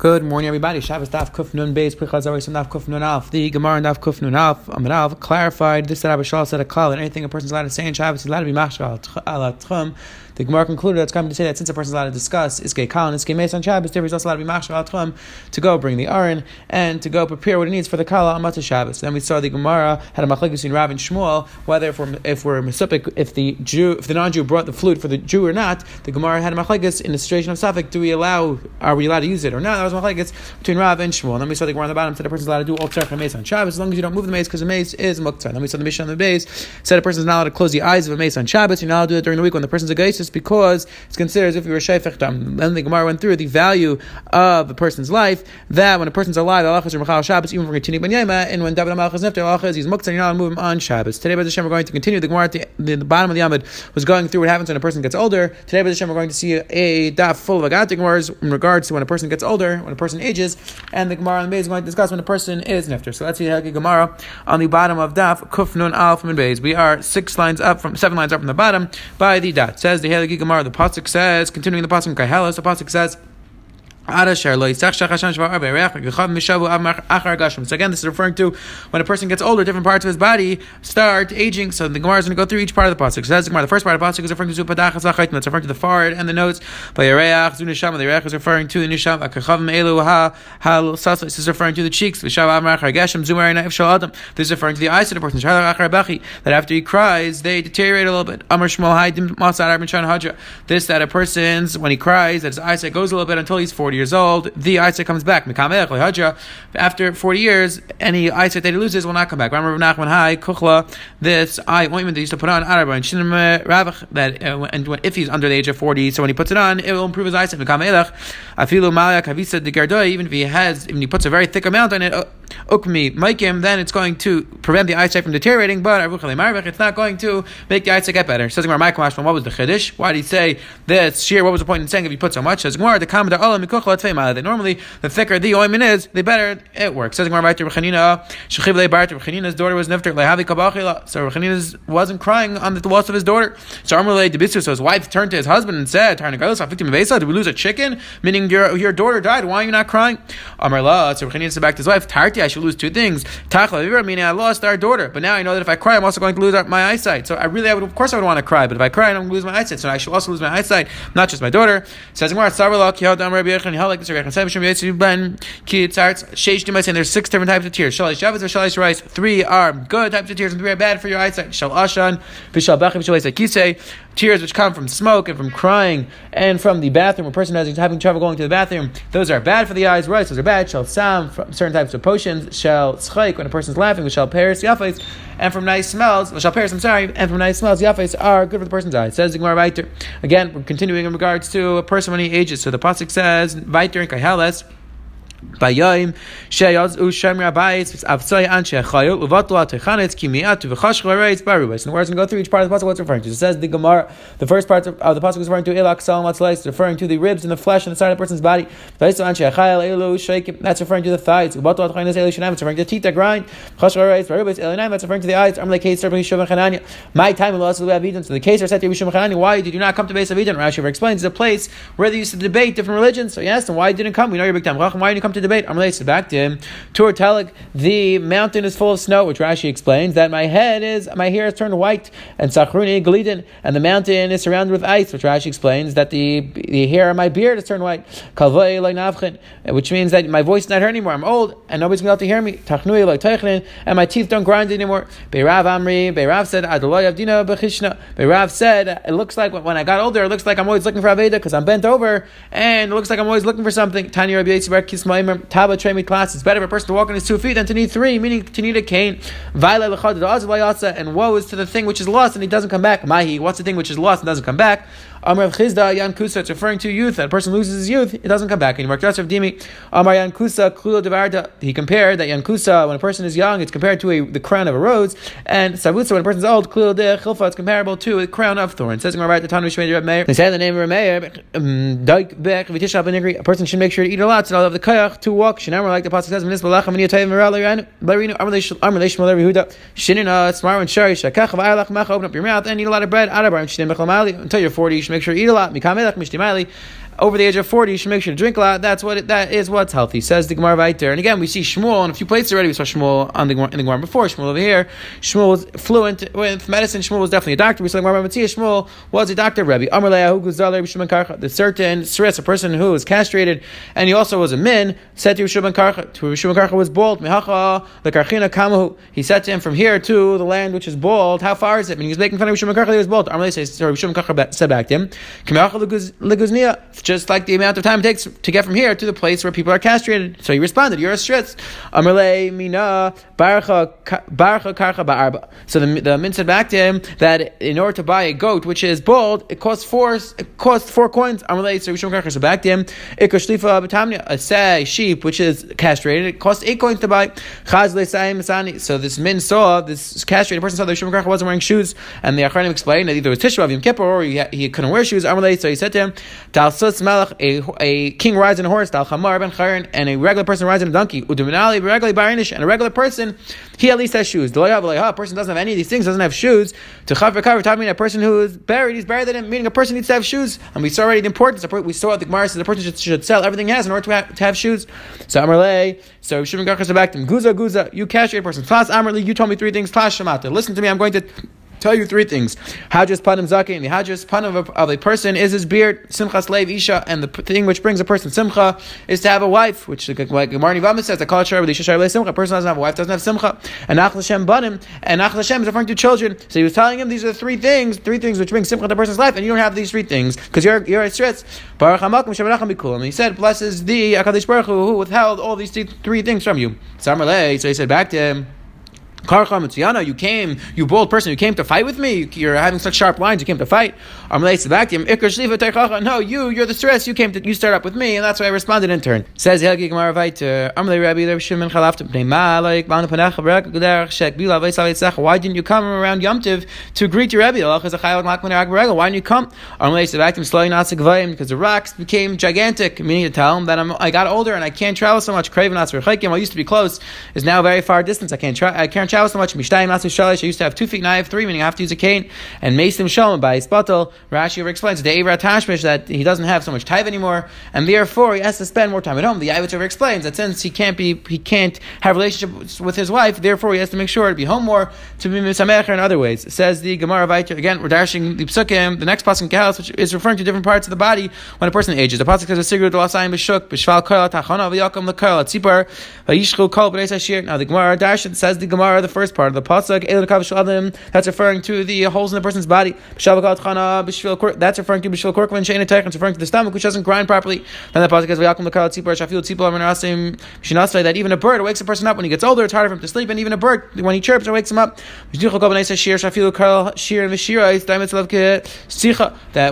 Good morning, everybody. Shabbos Da'f Kuf Nun Beis, Prechaz Awis and Da'f Kuf Nun Alf. The Gmar and Da'f Kuf Nun Alf, Amud Alf, clarified this that Rabbi Shlomo said a klal, and anything a person's allowed to say in Shabbos is allowed to be machshava al tchum. The Gmar concluded that's coming to say that since a person's allowed to discuss iskei kal and iskei meis on Shabbos, therefore he's also allowed to be machshava al tchum to go bring the aron and to go prepare what he needs for the kala on Matzah Shabbos. Then we saw the Gemara had a machlekes between Rav and Shmuel whether if we're mesupik if the non-Jew brought the flute for the Jew or not. The Gemara had a machlekes in the situation of Safakh, are we allowed to use it or not? It's between Rav and Shmuel. And then we saw the Gemara on the bottom said a person's allowed to do all tzarech mace on Shabbos as long as you don't move the mace because the mace is muktzah. Then we saw the Mishnah on the base said a person's not allowed to close the eyes of a mace on Shabbos. You're not allowed to do it during the week when the person's a geisus because it's considered as if you were shayfech dam. Then the Gemara went through the value of a person's life that when a person's alive, the halachas are machal Shabbos even for continuing ben Yema, and when David HaMelech is Nifter, the halachas is muktzah. You're not allowed to move him on Shabbos. Today, B'ez Hashem, we're going to continue. The Gemara at the bottom of the Amud was going through what happens when a person gets older. Today, B'ez Hashem, we're going to see a daf full of agadik Gemara's in regards to when a person gets older, when a person ages, and the Gemara on the Beis is going to discuss when a person is Nifter. So let's see the Gemara on the bottom of Da'f Kuf Nun Alf and Beis. We are seven lines up from the bottom by the dot. Says the Halakhi Gemara, the pasuk says, continuing the pasuk in Kehelas, the pasuk says, so again, this is referring to when a person gets older, different parts of his body start aging. So the Gemara is going to go through each part of the pasuk. So that's the Gemara. The first part of the pasuk is referring to it's referring to the forehead and the nose. By Yereach, the Yereach is referring to the nisham. This is referring to the cheeks. This is referring to the eyes of the person. That after he cries, they deteriorate a little bit. This that a person's when he cries, that his eyesight goes a little bit until he's 40 years old, the eyesight comes back. Mikam Echjah, after 40 years, any eyesight that he loses will not come back. Ramnachman Hai, Kuchla, this eye ointment they used to put on, and if he's under the age of 40, so when he puts it on, it will improve his eyesight. Mikam Elach, even if he has, even he puts a very thick amount on it, then it's going to prevent the eyesight from deteriorating, but it's not going to make the eyesight get better. Says Gmar, my question, what was the chiddush? Why did he say this sheer? What was the point in saying if you put so much? Says Gmar, the comment that normally the thicker the ointment is, the better it works. Says Gmar, Veiter Rechanina's daughter was Nifter, so Rechanina wasn't crying on the loss of his daughter. So his wife turned to his husband and said, did we lose a chicken? Meaning your daughter died, why are you not crying? Amarla, so Rechanina said back to his wife, I should lose two things. Tachlavira, meaning I lost our daughter, but now I know that if I cry, I'm also going to lose my eyesight. So I would want to cry, but if I cry, I don't lose my eyesight. So I should also lose my eyesight, not just my daughter. Says Gemara, there's six different types of tears. Shall Shabbos or Shall Rice. Three are good types of tears, and three are bad for your eyesight. Shall Ashan, Vishal Bachim, Shall Kisei. Tears which come from smoke and from crying and from the bathroom. A person is having trouble going to the bathroom. Those are bad for the eyes. Rice, those are bad. Shall Sam, from certain types of potions. Shall scheinik, when a person's laughing, shall perish yafais, and from nice smells, yafais are good for the person's eyes. Says the Gmar Viter. Again, we're continuing in regards to a person when he ages. So the pasuk says, Veiter and Kehelas. And we're going to go through each part of the pasuk. What's referring to? It says the Gemara. The first part of the pasuk is referring to elok salamatzlays, referring to the ribs and the flesh on the side of a person's body. That's referring to the thighs. That's referring to the teeth that grind. That's referring to the eyes. My time and loss of the Abidun. So the case are set to Rabbi Shemun Karcha. Why did you not come to Beis Abidun? Rashi explains it's a place where they used to debate different religions. So you asked them why didn't come. We know your big time. Why didn't you come to debate? Amrlei said back to him, Tur Telek, the mountain is full of snow, which Rashi explains that my hair is turned white, and Sachruni Glidin, and the mountain is surrounded with ice, which Rashi explains that the hair on my beard is turned white, Kalvei Loi Navchin, which means that my voice is not heard anymore. I'm old, and nobody's going to be able to hear me. Tachnui Loi Teichnin, and my teeth don't grind anymore. Rav said, Adolai Avdina Bechishna. Rav said, it looks like when I got older, it looks like I'm always looking for Aveda because I'm bent over, and it looks like I'm always looking for something. Tani Rabbi Yitzchak Kismai. It's better for a person to walk on his 2 feet than to need three, meaning to need a cane. And woe is to the thing which is lost and it doesn't come back. Mahi, what's the thing which is lost and doesn't come back? Amar Rav Chizda Yan Kusa, it's referring to youth. That a person loses his youth, it doesn't come back anymore. Amar Yan Kusa Klulo Devarda. He compared that Yan Kusa, when a person is young, it's compared to the crown of a rose, and Savutsa, when a person's old, Klulo De Chilfa, it's comparable to the crown of thorns. Says Gemara, the Tanu Shmei Reb Meir. They say the name of Reb Meir. A person should make sure to eat a lot so they'll have the kayach to walk. Shinamar, like the pasuk says, open up your mouth and eat a lot of bread. Until you're 40. Make sure to eat a lot. Mikama Elach, over the age of 40, you should make sure to drink a lot. That is what's healthy, says the Gmar Viter. And again, we see Shmuel in a few places already. We saw Shmuel in the Gmar before, Shmuel over here. Shmuel was fluent with medicine. Shmuel was definitely a doctor. We saw the Gmar Matthias. Shmuel was a doctor. Rabbi Amar Le'ahu Guzal, Rabbi Shemun Karcha. The certain Sris, a person who was castrated, and he also was a min, said to Rabbi Shemun Karcha. To Rabbi Shemun Karcha was bald. Mehacha the Karchina Kamahu. He said to him, from here to the land which is bald, how far is it? And he was making fun of Rabbi Shemun Karcha that he was bald. Amar Le'ahu Shemun Karcha said back to him, just like the amount of time it takes to get from here to the place where people are castrated. So he responded, you're a shritz. Amarle mina barcha karcha ba'arba. So the min said back to him that in order to buy a goat which is bald, it cost four coins. Amarle, so Rishon Karcha said back to him, ikashlifa b'tamnia, a say sheep which is castrated, it cost 8 coins to buy. Chazle sayim masani. So this min saw, this castrated person saw that Rishon Karcha wasn't wearing shoes, and the Acharnim explained that either it was Tishba of Yom Kippur or he couldn't wear shoes. Amarle, so he said to him, a king rides on a horse, and a regular person rides on a donkey, and a regular person, he at least has shoes. A person doesn't have any of these things, doesn't have shoes. To a person who is buried, he's buried in him, meaning a person needs to have shoes. And we saw already the importance. We saw the Gemara says the person should sell everything he has in order to have shoes. So Amarle, so Shemun Karcha said back to him, Guza, you castrate a person. Tlas Amarle, you told me 3 things. Tlas Shamata, listen to me, I'm going to tell you 3 things. Hajas panim zakin, and the hajas panim of a person is his beard. Simchas leiv isha, and the thing which brings a person simcha is to have a wife, which like Gemara Nivama says, a person doesn't have a wife, doesn't have simcha. And Achal Hashem banim, and Achal Hashem is referring to children. So he was telling him these are the 3 things which bring simcha to a person's life, and you don't have these 3 things because you're a shritz. Baruch hamakom shemenachem bikul, and he said, blesses thee Hakadosh Baruch Hu who withheld all these 3 things from you. So he said back to him, Karcha Mutziana, you bold person, you came to fight with me, you're having such sharp lines, you came to fight. Amalei said back to him, Ikar Shlifa Teichacha, no, you're the stress, you start up with me, and that's why I responded in turn. Says Helgi Gemara Veiter, Amalei Rabbi Rav Shemun Karcha, why didn't you come around Yom Tiv to greet your Rabbi? Why didn't you come? Amalei said back to him, Sloi Natsik Vayim, because the rocks became gigantic, meaning to tell him that I got older and I can't travel so much. Krevin Natsik Vayim, I used to be close, is now very far distance, I can't travel so much. I used to have 2 feet, now I have 3, meaning I have to use a cane. And Mason Shalom by his bottle, Rashi explains that he doesn't have so much time anymore, and therefore he has to spend more time at home. The Yavitz over explains that since he can't have relationships with his wife, therefore he has to make sure to be home more, to be misamecher in other ways. It says the Gemara Vayter. Again, we're dashing the Psukim, the next pasuk in Kehelas, which is referring to different parts of the body when a person ages. The pasuk says, now the Gemara Darshan says the Gemara, the first part of the pasuk, that's referring to the holes in the person's body. That's referring to b'shvil korkvan she'ein teich. It's referring to the stomach which doesn't grind properly. Then the pasuk says that even a bird wakes a person up when he gets older. It's harder for him to sleep, and even a bird when he chirps, it wakes him up. That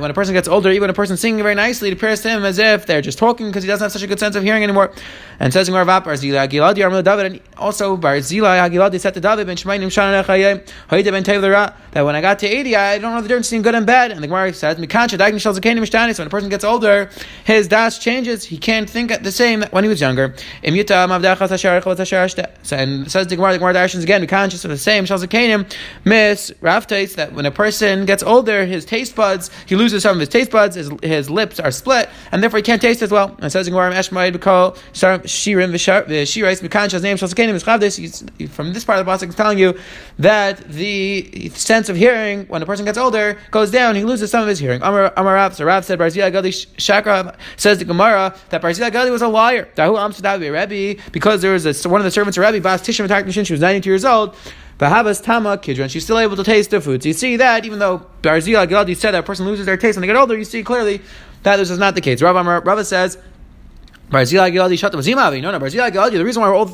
when a person gets older, even a person singing very nicely, it appears to him as if they're just talking because he doesn't have such a good sense of hearing anymore. And says in Rav, Barzilai HaGiladi, and also Barzilai HaGiladi said to David ben Shmainim Shana Nechayim Hayde ben Tevlera, that when I got to 80, I don't know the difference between good and bad. And the Gemara says Mikancha Dagni Shal Zakenim Shtani. So when a person gets older, his das changes. He can't think the same when he was younger. And says the Gemara, Darshans again Mikancha, so the same Shal Zakenim Miss Rav Tates, that when a person gets older, his taste buds, he loses some of his taste buds. His lips are split, and therefore he can't taste as well. And says the Gemara Eshmaid B'Kol Shirim V'Shirais Mikancha's name Shal Zakenim Mischavdes. From this part of the pasuk is telling you that the sense of hearing when a person gets older goes down, he loses some of his hearing. Amar Rav, so Rav said, Barzilai HaGiladi Shakra, says the Gemara that Barzilai HaGiladi was a liar. Dahu Amstadavi Rabbi, because there was one of the servants of Rabbi, Bas Tishim attacked Mishin, she was 92 years old. Bahabas Tama Kidron, she's still able to taste the food. So you see that even though Barzilai HaGiladi said that a person loses their taste when they get older, you see clearly that this is not the case. Rav says, Barzilai HaGiladi shut the Fazima. No, Barzilai HaGiladi, the reason why all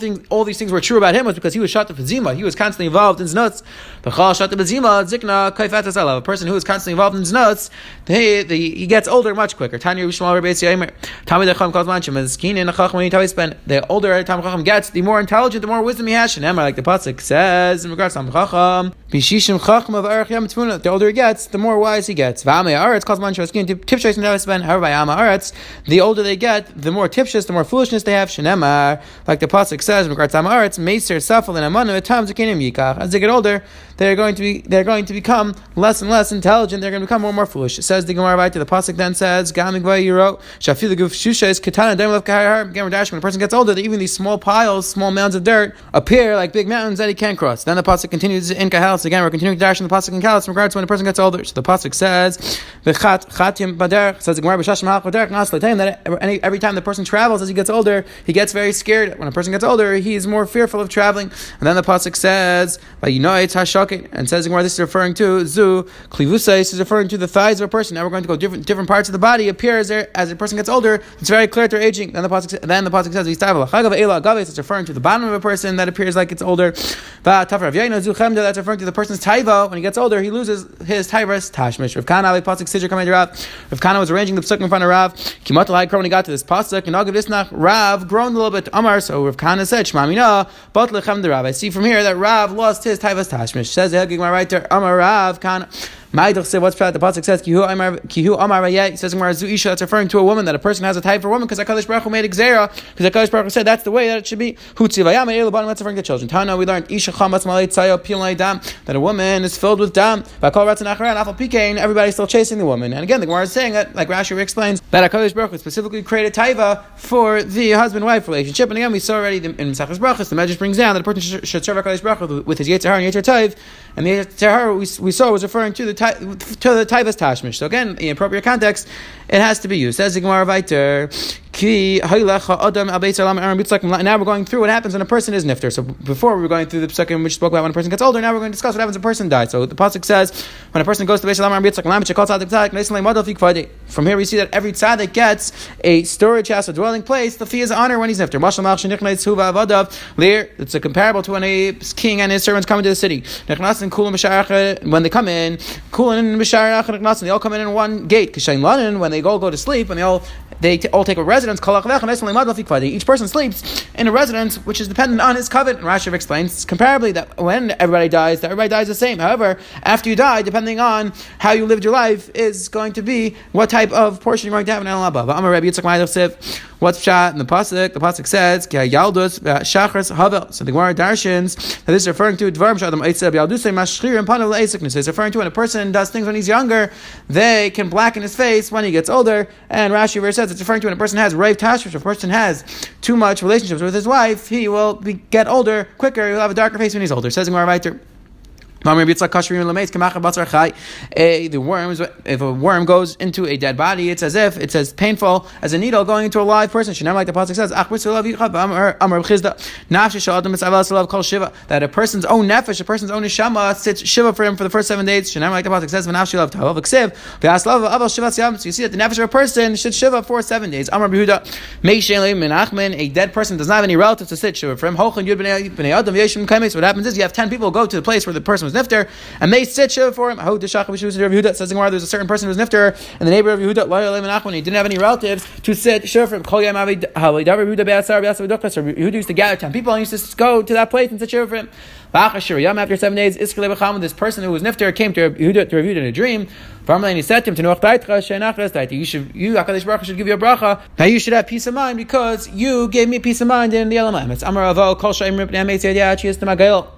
these things were true about him was because he was shut the Fazima. He was constantly involved in Znuts. B'chal shut the Fazima, Zikna, Kaifatas Allah. A person who is constantly involved in Znuts, he gets older much quicker. Tanya Shmuel Rabbi Yaimer. Tami Decham Kalzmanchim, as Keen and Chacham, when he spent, the older Tam Chacham gets, the more intelligent, the more wisdom he has. And like the Pasuk says, in regards to Tam Chacham, Bishishim Chacham of Erech Yam Tzvuna, the older he gets, the more wise he gets. Vame Aretz Kalzmanchim, as Keen, Tipshayim Tavis Ben, Harvayama Aretz, the older they get, the more kipshus, the more foolishness they have. Shenemar, like the pasuk says, as they get older, they're going to become less and less intelligent. They're going to become more and more foolish. It says the Gmar Viter. The pasuk then says, when a person gets older, even these small piles, small mounds of dirt appear like big mountains that he can't cross. Then the pasuk continues in Kehelas. Again, we're continuing to dash in the pasuk in Kehelas in regards to when a person gets older. So the pasuk says, that every time the person travels as he gets older, he gets very scared. When a person gets older, he is more fearful of traveling. And then the pasuk says, and says this is referring to zu klivusa. This is referring to the thighs of a person. Now we're going to go different parts of the body appear as a person gets older. It's very clear they're aging. Then the pasuk says it's referring to the bottom of a person that appears like it's older. That's referring to the person's taiva. When he gets older, he loses his taiva's tashmish. Rav Kana, the pasuk siddur coming to Rav. Rav Kana was arranging the pasuk in front of Rav. Kimat la'ikra, when he got to this pasuk, and I'll give this nach. Rav groaned a little bit. Amar, so Rav Kana said, "Shmamina, but lechem de Rav." I see from here that Rav lost his taiva's tashmish. Says the Hagig, my writer, Amar Rav Kana. Ma'idach said, what's the pasuk says? Kihu Amar Vayet. He says, "Marazu Isha." That's referring to a woman, that a person has a taiva for a woman because Hakadosh Baruch Hu made exera. Because Hakadosh Baruch Hu said that's the way that it should be. Hutzivayam e'elabanim. That's referring to children. Tana, we learned Isha chamatz malei tzayo pilnei dam, that a woman is filled with dam. V'akol ratzan acharan afal pikein. Everybody's still chasing the woman. And again, the Gemara is saying that, like Rashi explains, that Hakadosh Baruch Hu specifically created taiva for the husband-wife relationship. And again, we saw already in Mesachas Brachos, the Medrash brings down that a person should serve Hakadosh Baruch Hu with his Yetzer Hara and Yetzer Taiv. And the Yetzer Hara we saw was referring to the Taivas Tashmish. So again, in appropriate context, it has to be used. Says the Gemara Veiter. Now we're going through what happens when a person is nifter. So before we were going through the second which spoke about when a person gets older. Now we're going to discuss what happens when a person dies. So the pasuk says, when a person goes to Beis Alam Arbi Tzak. From here we see that every tzaddik gets a storage house, a dwelling place. The fee is honor when he's nifter. It's a comparable to when a king and his servants come into the city. When they come in, they all come in one gate. When they all go to sleep, and they all take a residence. Each person sleeps in a residence which is dependent on his covenant. Rashi explains comparably that when everybody dies, that everybody dies the same. However, after you die, depending on how you lived your life, is going to be what type of portion you're going to have in El Abba. But I'm a Rabbi Yitzchak Ma'adosif. What's pshat in the pasuk? The pasuk says, "Yaldus shachris havel." So the Gemara darshins that this is referring to dvarim shadam eitzeb yaldus mashchir and panel eiseknus. It's referring to when a person does things when he's younger, they can blacken his face when he gets older. And Rashi verse says it's referring to when a person has rave tashrish. If a person has too much relationships with his wife, he will get older quicker. He'll have a darker face when he's older. Says the Gemara Viter. The worms, if a worm goes into a dead body, it's as painful as a needle going into a live person. Shenem, like the pasuk says, that a person's own nefesh, a person's own neshama sits shiva for him for the first 7 days. Shenem, like the pasuk says, so you see that the nefesh of a person should shiva for 7 days. A dead person does not have any relatives to sit shiva for him. So what happens is you have 10 people go to the place where the person was nifter, and they sit shiva for him. Says the Gemara, there's a certain person who was nifter in the neighborhood of Yehuda. He didn't have any relatives to sit shiva for him. So Yehuda used to gather 10 people and used to go to that place and sit shiva for him. After 7 days, this person who was nifter came to Yehuda in a dream. And he said to him, Hakadosh Baruch Hu should give you a bracha. Now you should have peace of mind because you gave me peace of mind in the Elamim.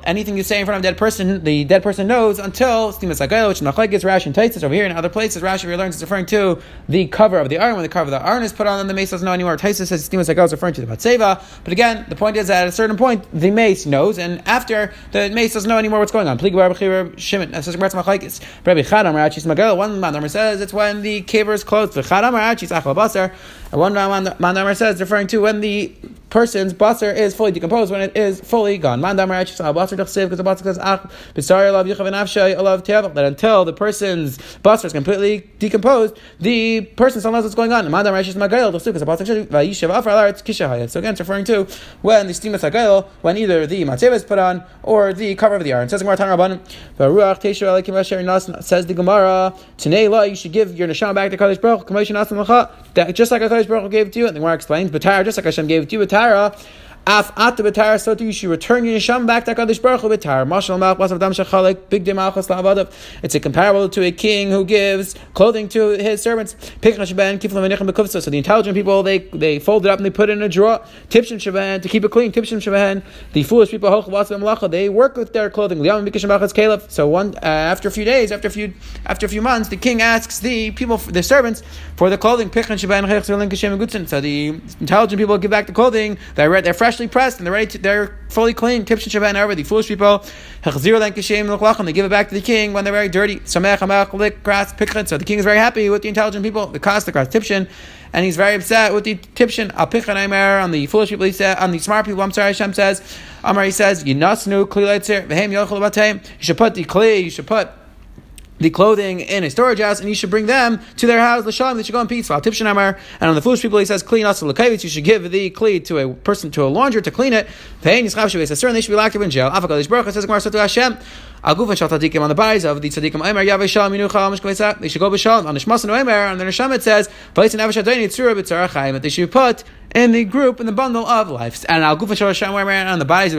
Anything you say in front of a dead person, the dead person knows until Stimus Agael, which is Rash and Titus over here and other places. Rashi learns it's referring to the cover of the iron. When the cover of the iron is put on, then the mace doesn't know anymore. Titus says Stimus Agael is referring to the Patseva. But again, the point is that at a certain point, the mace knows, and after the mace doesn't know anymore what's going on. One Mandamar says it's when the caver is closed. And one Mandamar says referring to when the person's basar is fully decomposed, when it is fully gone. That until the person's basar is completely decomposed, the person still knows what's going on. So again, it's referring to when the Stimus Agael, when either the matzeva is put on or the cover of the iron. Says the Gemara, Tanei la, you should give your neshama back to Hakadosh Baruch Hu, just like Hakadosh Baruch Hu gave it to you. And the Gemara explains, just like Hashem gave it to you, Af at b'tara, so too you should return your neshama back to Hakadosh Baruch Hu b'tara. Mashal malach basav dam shechalek bigdei malchus la'avadav. It's a comparable to a king who gives clothing to his servants. Pikach shaban kiflam v'nichem b'kufsa. So the intelligent people they fold it up and they put it in a drawer. Tipshim shaban, to keep it clean. Tipshim shaban. The foolish people hoch v'asav malacha, they work with their clothing. Liyam b'kishim b'chas kalef. So after a few months, the king asks the people, the servants, for the clothing. Pikach shaban chayach z'lin gutzin. So the intelligent people give back the clothing. They're freshly pressed and they're ready. They're fully clean. Tipshin shaban however. The foolish people, they give it back to the king when they're very dirty. So the king is very happy with the intelligent people. The cross tipshin, and he's very upset with the tipshin. On the foolish people, he said, on the smart people, Hashem says, you should put the clay. You should put the clothing in a storage house, and you should bring them to their house. L'shalom, they should go in peace. And on the foolish people, he says, "Clean us lekavitz." You should give the kli to a person, to a launderer, to clean it. Certainly, they should be locked up in jail. Hakadosh Baruch Hu says, "Gmar Viter Hashem." Aguf shel tzadikim, on the bodies of the tzadikim, Omer Yaveh Shalom Minucha Mishkvesa. They should go b'shalom. On the shmas and Omer, on the neshama, it says, "Place in Avishad Daini Tzura B'Tzara Chaim." That they should put in the group, in the bundle of lives. And on the bodies of the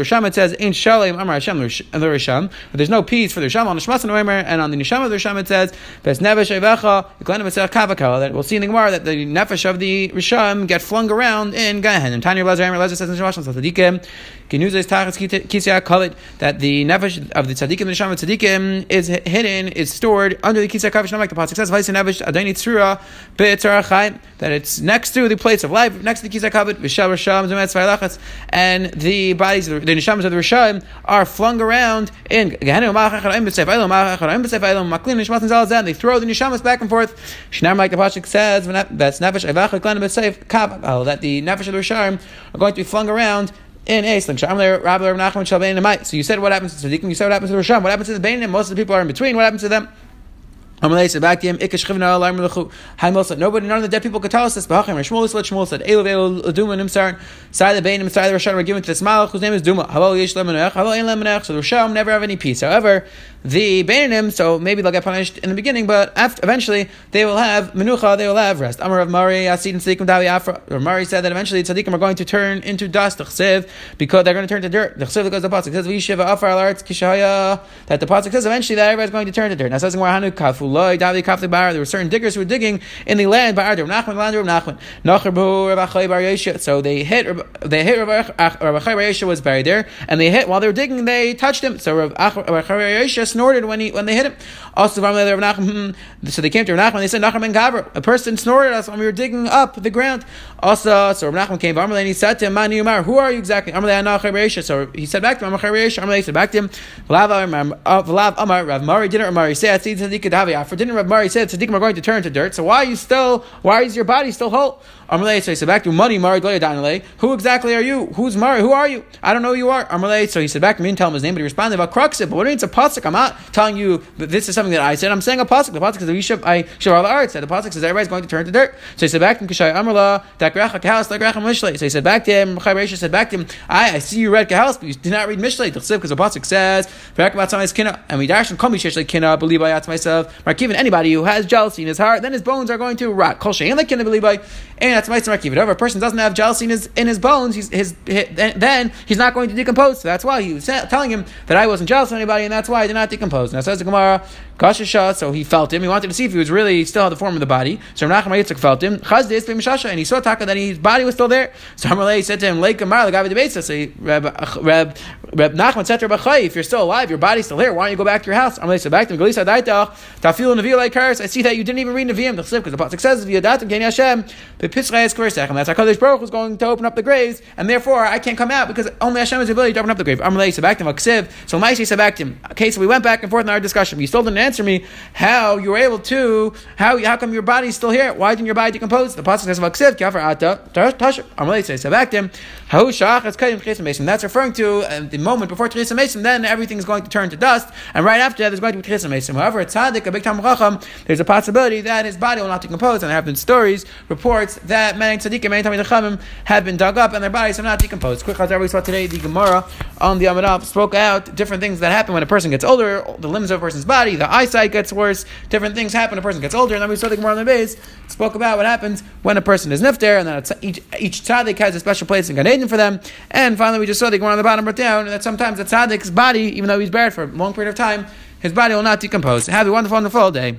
Risham, it says, "In Shalom, Amar Hashem, the Risham." But there's no peace for the Risham on the Shmas and Omer, and on the Nisham of the Risham, it says, that we'll see in the Gemara that the nefesh of the Risham get flung around in Gehenna. And Tanya Lezer, Amar Lezer says in Shemash, that the nefesh of the tzaddikim, the Risham of tzaddikim, is hidden, is stored under the kisya kavish. Like the pasuk says, that it's next to the place of life, next to the kisya. And the bodies, the neshamas of the Rishayim, are flung around in Gehenna. They throw the neshamas back and forth. Like the pasuk says, that the nefesh of the Rishayim are going to be flung around in Aislam. So you said what happens to the Tzaddikim, you said what happens to the Rishayim, what happens to the Beinim? Most of the people are in between. What happens to them? Nobody, none of the dead people could tell us this. Shmuel said, side of the Beinim, side of the Rishon were given to this Malach, whose name is Duma. So the Rishon never have any peace. However, the Beinim, so maybe they'll get punished in the beginning, but eventually they will have Menucha, they will have rest. Amar Rav Mari, Asid and Tzadikim Davi Afra. Rav Mari said that eventually the Tzadikim are going to turn into dust, because they're going to turn to dirt. The Chsev goes to the Pasuk, says, that the Pasuk says eventually that everybody's going to turn to dirt. Now says Hanu, there were certain diggers who were digging in the land by Ardor. So they hit Rabbi Chai Bar Yeshua was buried there, and they hit while they were digging. They touched him. So Rabbi Chai Bar Yeshua snorted when they hit him. Also, so they came to Ramnachman. They said, "Nachman ben Gabra, a person snorted us when we were digging up the ground." Also, so Ramnachman came and he said to him, "Man Yumar, who are you exactly?" So he said back to him, "Vlav Amar Rav Mari didn't Rav Mari say I see Tzaddik Davi." For didn't Rav Mari said tzaddikim are going to turn to dirt? So why is your body still whole? Amalei, so he said back to Mari Mari Gloya Danalei. Who exactly are you? Who's Mari? Who are you? I don't know who you are. Amalei, so he said back to me and tell him his name. But he responded, "But what do you mean it's a pasuk? I'm not telling you that this is something that I said. I'm saying a pasuk. The pasuk says the pasuk says everybody's going to turn to dirt." So he said back to him, "Kishai Amrla Dakracha Kehelas Dakracha Mishlei." So he said back to him, Chayreisha said back to him, "I see you read Kehelas, but you did not read Mishlei because the pasuk says and we dash and come kina believe I to myself." Markiv, anybody who has jealousy in his heart, then his bones are going to rot. Kol she'en lekena b'libay, and that's my Markiv. However, a person doesn't have jealousy in his bones, then he's not going to decompose. So that's why he was telling him that I wasn't jealous of anybody, and that's why I did not decompose. Now says the Gemara, Kashasha, so he felt him. He wanted to see if he was really still had the form of the body. So Rav Nachman Yitzchak felt him. Chazdis b'mishasha, and he saw Taka that his body was still there. So Amalei said to him, "Lake Amar legavi debeisa." So Reb Nachman said to Reb Chai, "If you're still alive, your body's still here. Why don't you go back to your house?" Amalei said back to him, "Galisa daitach tafil nevi'u like curse. I see that you didn't even read Nevi'im because the pasuk says v'yadatim k'nei Hashem b'pisrayis korsachem." That's Hakadosh Baruch Hu was going to open up the graves, and therefore I can't come out because only Hashem has the ability to open up the grave. Amalei said back to him, "Aksiv." So Ma'aseh said back to him. Okay, so we went back and forth in our discussion. You still didn't answer me how you were able to how come your body's still here? Why didn't your body decompose? The pasuk says v'aksiv kafar ata tashup. Amalei said back to him, "Ha'u shachas k'yim chris mesim." That's referring to the moment before chris mesim. Then everything's going to turn to dust, and right after that there's going to be chris mesim. However, a tzaddik, a big tam chacham, there's a possibility that his body will not decompose. And there have been stories, reports that many tzaddikim, many Talmidei Chachamim have been dug up and their bodies have not decomposed. Kuchla, as we saw today, the Gemara on the Amud spoke out different things that happen when a person gets older, the limbs of a person's body, the eyesight gets worse, different things happen when a person gets older. And then we saw the Gemara on the Beis spoke about what happens when a person is Nifter, and that each tzaddik has a special place in Gan Eden for them. And finally, we just saw the Gemara on the bottom brought down, and that sometimes the tzaddik's body, even though he's buried for a long period of time, his body will not decompose. Have a wonderful day.